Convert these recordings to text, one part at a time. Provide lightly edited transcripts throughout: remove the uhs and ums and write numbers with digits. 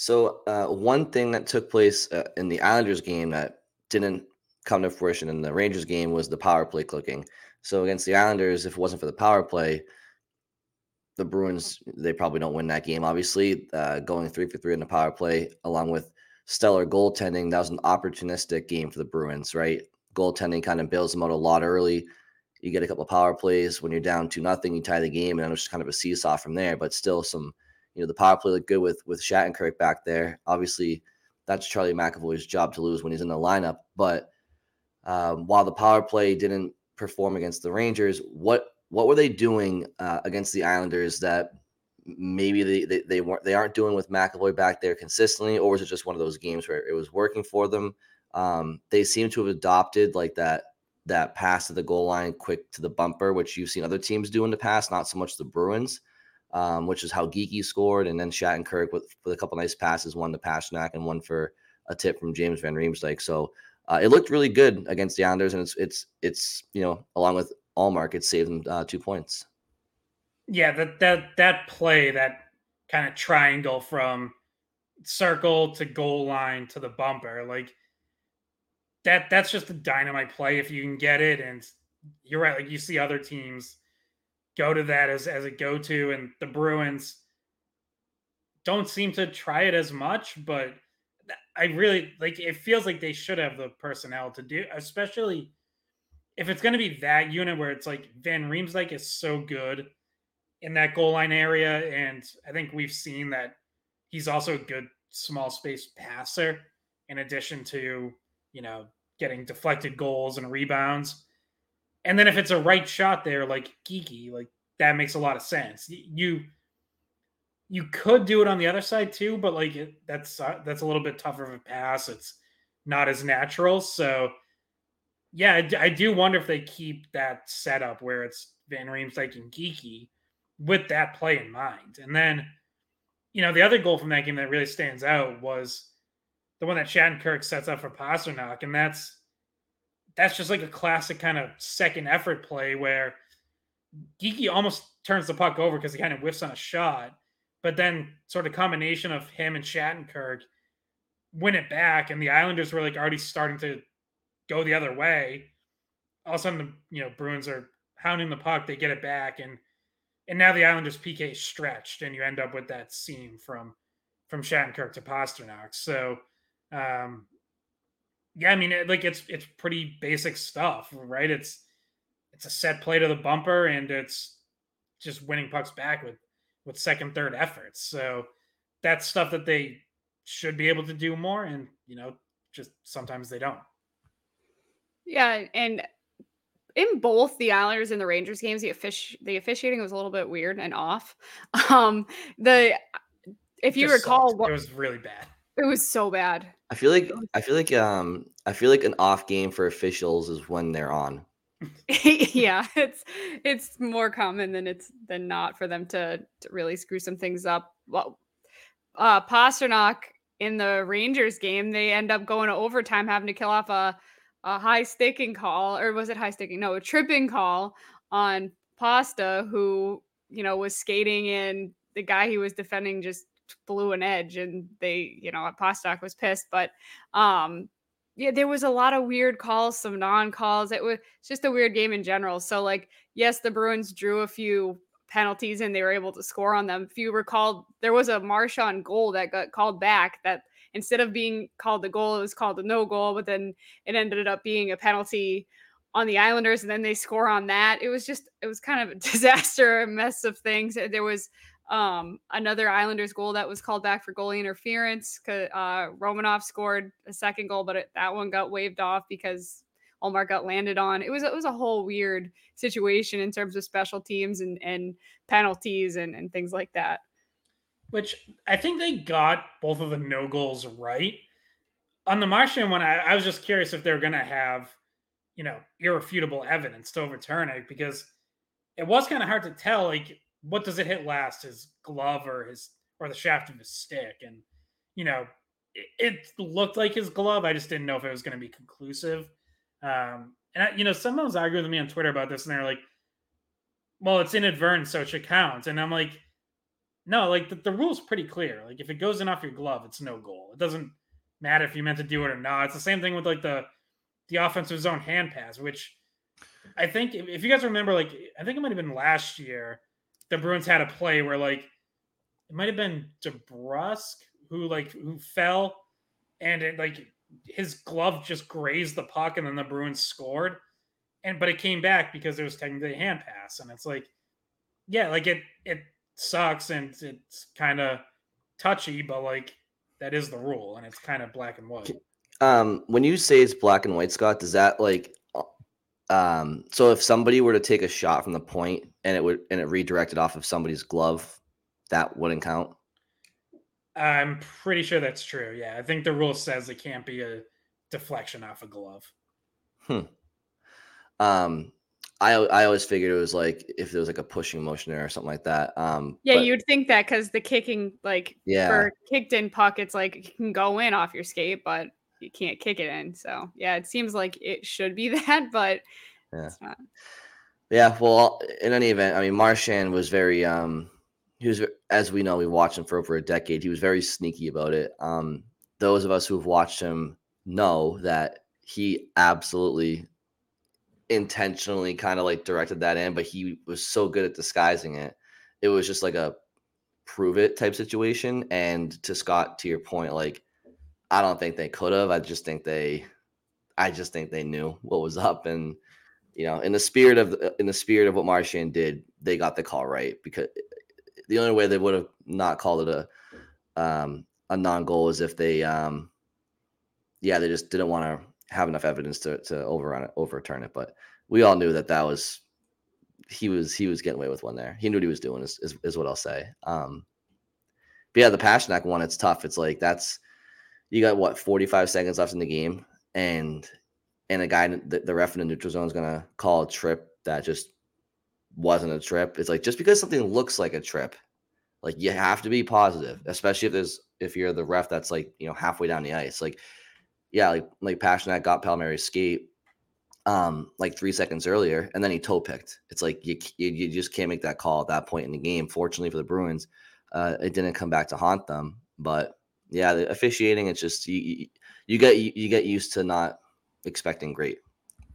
So one thing that took place in the Islanders game that didn't come to fruition in the Rangers game was the power play clicking. So against the Islanders, if it wasn't for the power play, the Bruins, they probably don't win that game, obviously, going 3-for-3 in the power play, along with stellar goaltending. That was an opportunistic game for the Bruins, right? Goaltending kind of bails them out a lot early. You get a couple of power plays. When you're down 2-0, you tie the game, and it was just kind of a seesaw from there, but still some... You know, the power play looked good with Shattenkirk back there. Obviously, that's Charlie McAvoy's job to lose when he's in the lineup. But while the power play didn't perform against the Rangers, what were they doing against the Islanders that maybe they aren't doing with McAvoy back there consistently, or was it just one of those games where it was working for them? They seem to have adopted like that pass to the goal line, quick to the bumper, which you've seen other teams do in the past, not so much the Bruins. Which is how Geeky scored, and then Shattenkirk with a couple nice passes, one to Pashnak and one for a tip from James Van Riemsdijk. So it looked really good against the Islanders, and it's you know, along with Allmark, it saved them 2 points. Yeah, that play, that kind of triangle from circle to goal line to the bumper, like that's just a dynamite play if you can get it. And you're right, like you see other teams go to that as a go-to, and the Bruins don't seem to try it as much, but I really, like, it feels like they should have the personnel to do, especially if it's going to be that unit where it's like Van Riemsdyk is so good in that goal line area, and I think we've seen that he's also a good small space passer in addition to, you know, getting deflected goals and rebounds. And then if it's a right shot there, like Geeky, like that makes a lot of sense. You could do it on the other side too, but like that's a little bit tougher of a pass. It's not as natural. So yeah, I do wonder if they keep that setup where it's Van Riemsdyk and Geeky with that play in mind. And then, you know, the other goal from that game that really stands out was the one that Shattenkirk sets up for Pasternak, and that's just like a classic kind of second effort play where Geeky almost turns the puck over because he kind of whiffs on a shot, but then sort of combination of him and Shattenkirk win it back. And the Islanders were like already starting to go the other way. All of a sudden, the Bruins are hounding the puck. They get it back. And now the Islanders PK is stretched, and you end up with that seam from Shattenkirk to Pasternak. So, yeah, I mean, it's pretty basic stuff, right? It's a set play to the bumper, and it's just winning pucks back with second, third efforts. So that's stuff that they should be able to do more, and, you know, just sometimes they don't. Yeah, and in both the Islanders and the Rangers games, the officiating was a little bit weird and off. If you recall, it was really bad. It was so bad. I feel like an off game for officials is when they're on. Yeah, it's more common than not for them to really screw some things up. Well, Pasternak in the Rangers game, they end up going to overtime, having to kill off a high sticking call, or was it high sticking? No, a tripping call on Pasta, who, you know, was skating, and the guy he was defending just blew an edge, and they, you know, Pasternak was pissed, but yeah, there was a lot of weird calls, some non-calls. It was just a weird game in general. So like, yes, the Bruins drew a few penalties and they were able to score on them. If you recall, there was a Marchand goal that got called back that instead of being called the goal, it was called a no goal, but then it ended up being a penalty on the Islanders, and then they score on that. It was kind of a disaster, a mess of things. There was another Islanders goal that was called back for goalie interference. Romanov scored a second goal, but that one got waved off because Allmark got landed on. It was a whole weird situation in terms of special teams and penalties and things like that. Which I think they got both of the no goals right. On the Marchand one, I was just curious if they were going to have, irrefutable evidence to overturn it, because it was kind of hard to tell, what does it hit last, his glove or the shaft of his stick? And, it looked like his glove. I just didn't know if it was going to be conclusive. And someone was arguing with me on Twitter about this, and they're like, well, it's inadvertent, so it should count. And I'm like, no, the rule's pretty clear. If it goes in off your glove, it's no goal. It doesn't matter if you meant to do it or not. It's the same thing with the offensive zone hand pass, which I think if you guys remember, I think it might've been last year, the Bruins had a play where it might've been DeBrusque who fell, and it his glove just grazed the puck, and then the Bruins scored. But it came back because there was technically a hand pass. And it's it sucks, and it's kind of touchy, but that is the rule, and it's kind of black and white. When you say it's black and white, Scott, does that so if somebody were to take a shot from the point and it redirected off of somebody's glove, that wouldn't count? I'm pretty sure that's true. Yeah. I think the rule says it can't be a deflection off a glove. I always figured it was if there was a pushing motion there or something like that. You'd think that, because the kicking, for kicked in puck, it's it can go in off your skate, but you can't kick it in. So yeah, it seems like it should be that, but it's not. Yeah. Well, in any event, I mean, Marchand was very, he was, as we know, we watched him for over a decade. He was very sneaky about it. Those of us who've watched him know that he absolutely intentionally kind of directed that in, but he was so good at disguising it. It was just a prove it type situation. And to Scott, to your point, I don't think they could have. I just think they knew what was up, and in the spirit of what Marchand did, they got the call right, because the only way they would have not called it a non-goal is if they, they just didn't want to have enough evidence to overturn it. But we all knew that was, he was getting away with one there. He knew what he was doing is what I'll say. But yeah, the Pasternak one, it's tough. It's you got 45 seconds left in the game, and a guy, the ref in the neutral zone, is going to call a trip that just wasn't a trip. It's just because something looks like a trip, you have to be positive, especially if you're the ref that's halfway down the ice. Pasternak got Palmieri's skate 3 seconds earlier, and then he toe picked. It's you just can't make that call at that point in the game. Fortunately for the Bruins, it didn't come back to haunt them. But yeah, the officiating, it's just you get used to not expecting great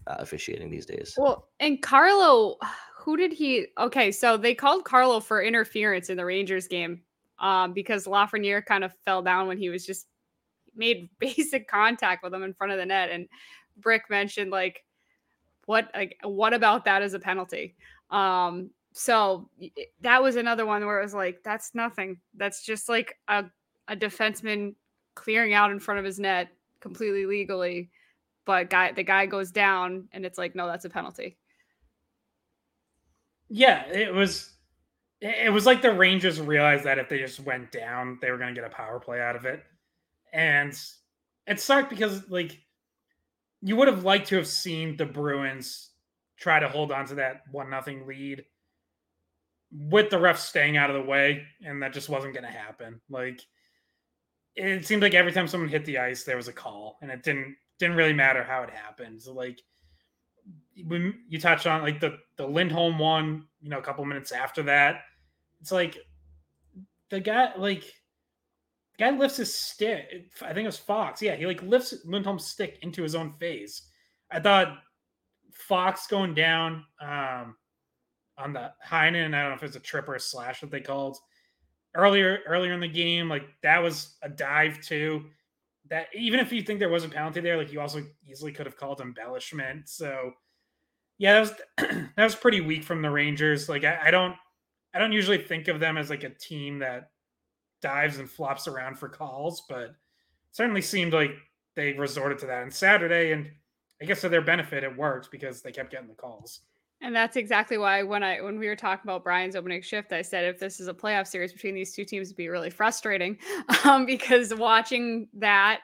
officiating these days. Well, and Carlo. Who did he? Okay, so they called Carlo for interference in the Rangers game because Lafreniere kind of fell down when he was just made basic contact with him in front of the net. And Brick mentioned what about that as a penalty? So that was another one where it was that's nothing. That's just a defenseman clearing out in front of his net completely legally, but the guy goes down, and it's no, that's a penalty. Yeah, it was the Rangers realized that if they just went down, they were going to get a power play out of it. And it sucked because, you would have liked to have seen the Bruins try to hold on to that 1-0 lead with the refs staying out of the way, and that just wasn't going to happen. It seemed every time someone hit the ice, there was a call, and it didn't really matter how it happened. When you touch on the Lindholm one, a couple minutes after that, it's the guy lifts his stick. I think it was Fox. Yeah. He lifts Lindholm's stick into his own face. I thought Fox going down on the Heinen. I don't know if it's a trip or a slash that they called earlier in the game. That was a dive too. That even if you think there was a penalty there, you also easily could have called embellishment. So Yeah, that was pretty weak from the Rangers. Like I don't usually think of them as like a team that dives and flops around for calls, but it certainly seemed like they resorted to that on Saturday, and I guess to their benefit it worked because they kept getting the calls. And that's exactly why when we were talking about Brian's opening shift, I said if this is a playoff series between these two teams, it'd be really frustrating because watching that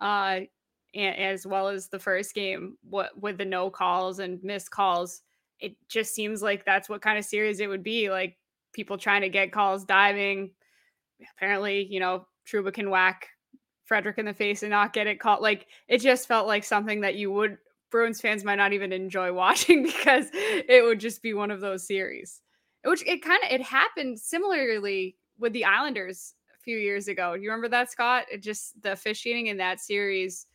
as well as the first game, what with the no calls and missed calls, it just seems like that's what kind of series it would be. Like people trying to get calls, diving. Apparently, Truba can whack Frederick in the face and not get it called. Like it just felt like something that Bruins fans might not even enjoy watching because it would just be one of those series, which it happened similarly with the Islanders a few years ago. You remember that, Scott? It just the officiating in that series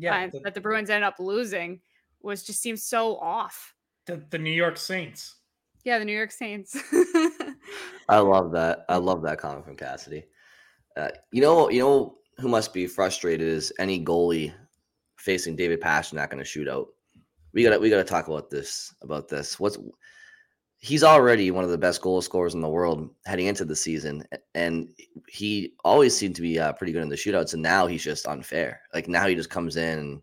that the Bruins ended up losing just seemed so off. The New York Saints. Yeah, the New York Saints. I love that. I love that comment from Cassidy. You know who must be frustrated is any goalie facing David Pasternak in a shootout. We gotta talk about this. He's already one of the best goal scorers in the world heading into the season, and he always seemed to be pretty good in the shootouts. And now he's just unfair. Like now he just comes in. And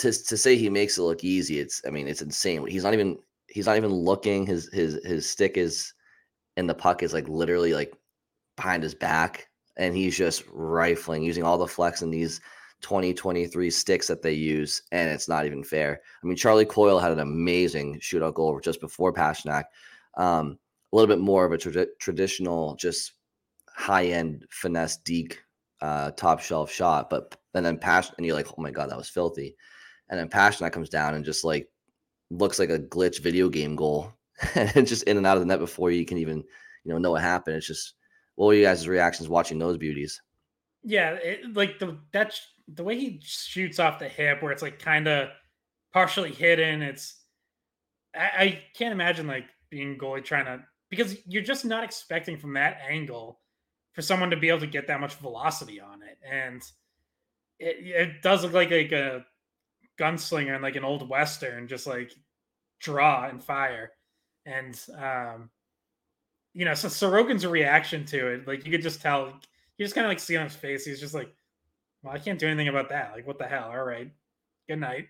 To say he makes it look easy, it's insane. He's not even looking. His stick is, and the puck is like literally like behind his back, and he's just rifling, using all the flex in these 20-23 sticks that they use, and it's not even fair. I mean, Charlie Coyle had an amazing shootout goal just before Pashnak. A little bit more of a traditional, just high end finesse deke, top shelf shot, but then Pashnak, and you're like, oh my god, that was filthy. And then Pastrnak comes down and just like looks like a glitch video game goal, and just in and out of the net before you can even know what happened. It's just, what were you guys' reactions watching those beauties? Yeah, the way he shoots off the hip, where it's like kind of partially hidden. It's I can't imagine like being goalie trying to, because you're just not expecting from that angle for someone to be able to get that much velocity on it, and it does look like a gunslinger and like an old western, just like draw and fire. And so Sorokin's reaction to it, like you could just tell, you just kind of like see on his face, he's just like, well, I can't do anything about that, like what the hell, all right, good night.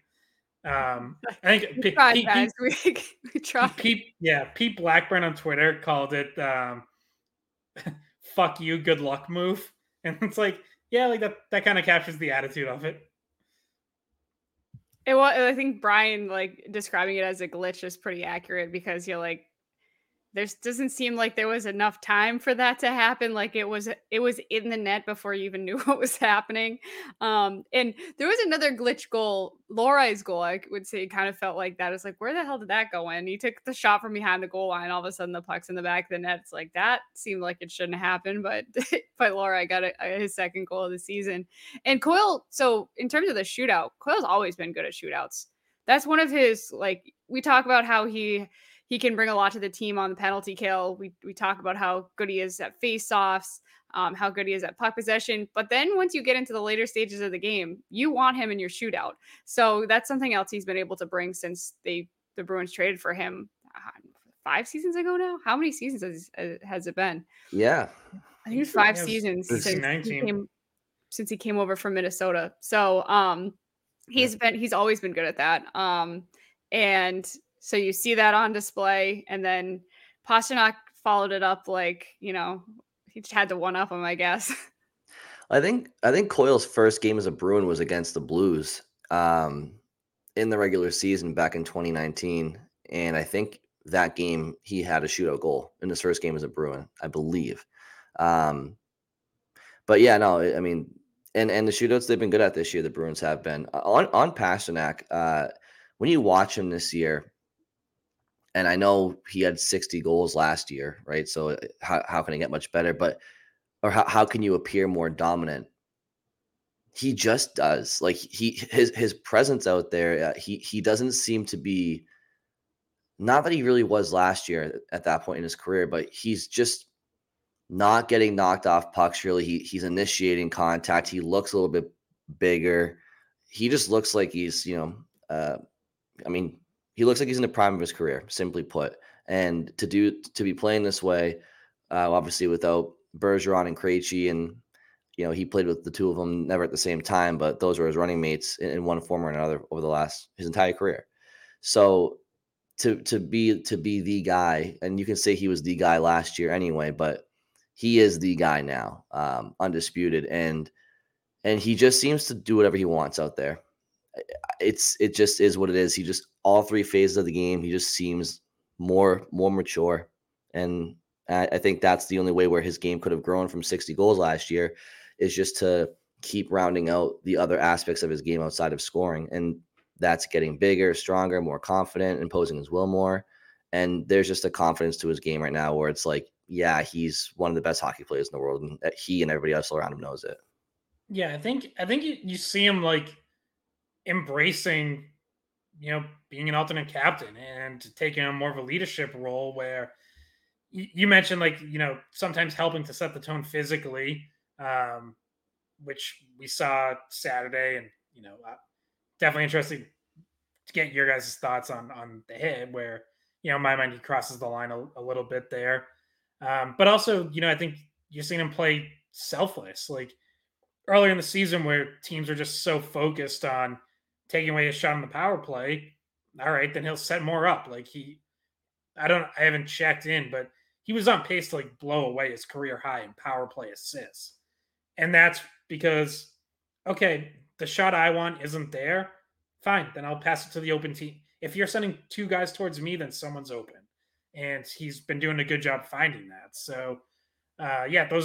I think Pete Blackburn on Twitter called it fuck you, good luck move, and it's like, yeah, like that kind of captures the attitude of it. I think Brian like describing it as a glitch is pretty accurate, because you're like, there doesn't seem like there was enough time for that to happen. Like it was in the net before you even knew what was happening. And there was another glitch goal, Laura's goal. I would say it kind of felt like that. It's like, where the hell did that go in? He took the shot from behind the goal line. All of a sudden, the puck's in the back of the net. It's like that seemed like it shouldn't happen, but Laura got his second goal of the season. And Coyle. So in terms of the shootout, Coyle's always been good at shootouts. That's one of his, like we talk about how he can bring a lot to the team on the penalty kill. We talk about how good he is at faceoffs, how good he is at puck possession. But then once you get into the later stages of the game, you want him in your shootout. So that's something else he's been able to bring since the Bruins traded for him 5 seasons ago now. How many seasons has it been? Yeah. I think it's 5 seasons since he came over from Minnesota. So he's always been good at that. So you see that on display, and then Pasternak followed it up like, he just had to one-up him, I guess. I think Coyle's first game as a Bruin was against the Blues in the regular season back in 2019, and I think that game he had a shootout goal in his first game as a Bruin, I believe. But yeah, no, I mean, and the shootouts they've been good at this year, the Bruins have been. On Pasternak, when you watch him this year, and I know he had 60 goals last year, right? So how can it get much better? But or how can you appear more dominant? He just does. Like his presence out there, he doesn't seem to be, not that he really was last year at that point in his career, but he's just not getting knocked off pucks really. He's initiating contact. He looks a little bit bigger. He just looks like he's, he looks like he's in the prime of his career, simply put. And to be playing this way, obviously without Bergeron and Krejci, and he played with the two of them never at the same time, but those were his running mates in one form or another over his entire career. So to be the guy, and you can say he was the guy last year anyway, but he is the guy now, undisputed, and he just seems to do whatever he wants out there. It just is what it is. He just, all three phases of the game, he just seems more mature, and I think that's the only way where his game could have grown from 60 goals last year, is just to keep rounding out the other aspects of his game outside of scoring, and that's getting bigger, stronger, more confident, imposing his will more, and there's just a confidence to his game right now where it's like, yeah, he's one of the best hockey players in the world, and he and everybody else around him knows it. Yeah, I think you see him like embracing, being an alternate captain and taking on more of a leadership role where you mentioned sometimes helping to set the tone physically, which we saw Saturday, and definitely interesting to get your guys' thoughts on the hit where, in my mind, he crosses the line a little bit there. But also, I think you're seeing him play selfless. Like earlier in the season where teams are just so focused on taking away a shot on the power play, all right, then he'll set more up. Like I haven't checked in, but he was on pace to blow away his career high in power play assists. And that's because, okay, the shot I want isn't there. Fine. Then I'll pass it to the open team. If you're sending two guys towards me, then someone's open. And he's been doing a good job finding that. So, those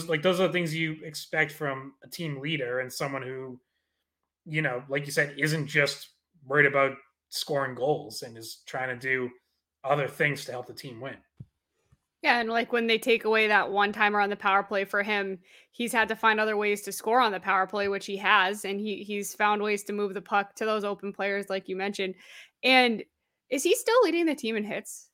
are the things you expect from a team leader and someone who, like you said, isn't just worried about scoring goals and is trying to do other things to help the team win. Yeah, and when they take away that one-timer on the power play for him, he's had to find other ways to score on the power play, which he has, and he's found ways to move the puck to those open players, like you mentioned. And is he still leading the team in hits?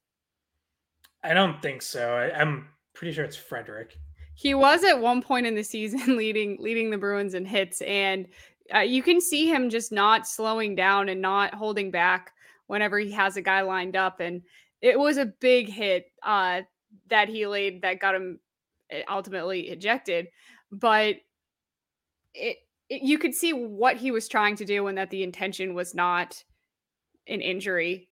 I don't think so. I'm pretty sure it's Frederick. He was at one point in the season leading the Bruins in hits, and you can see him just not slowing down and not holding back whenever he has a guy lined up. And it was a big hit that he laid that got him ultimately ejected. But it you could see what he was trying to do and that the intention was not an injury.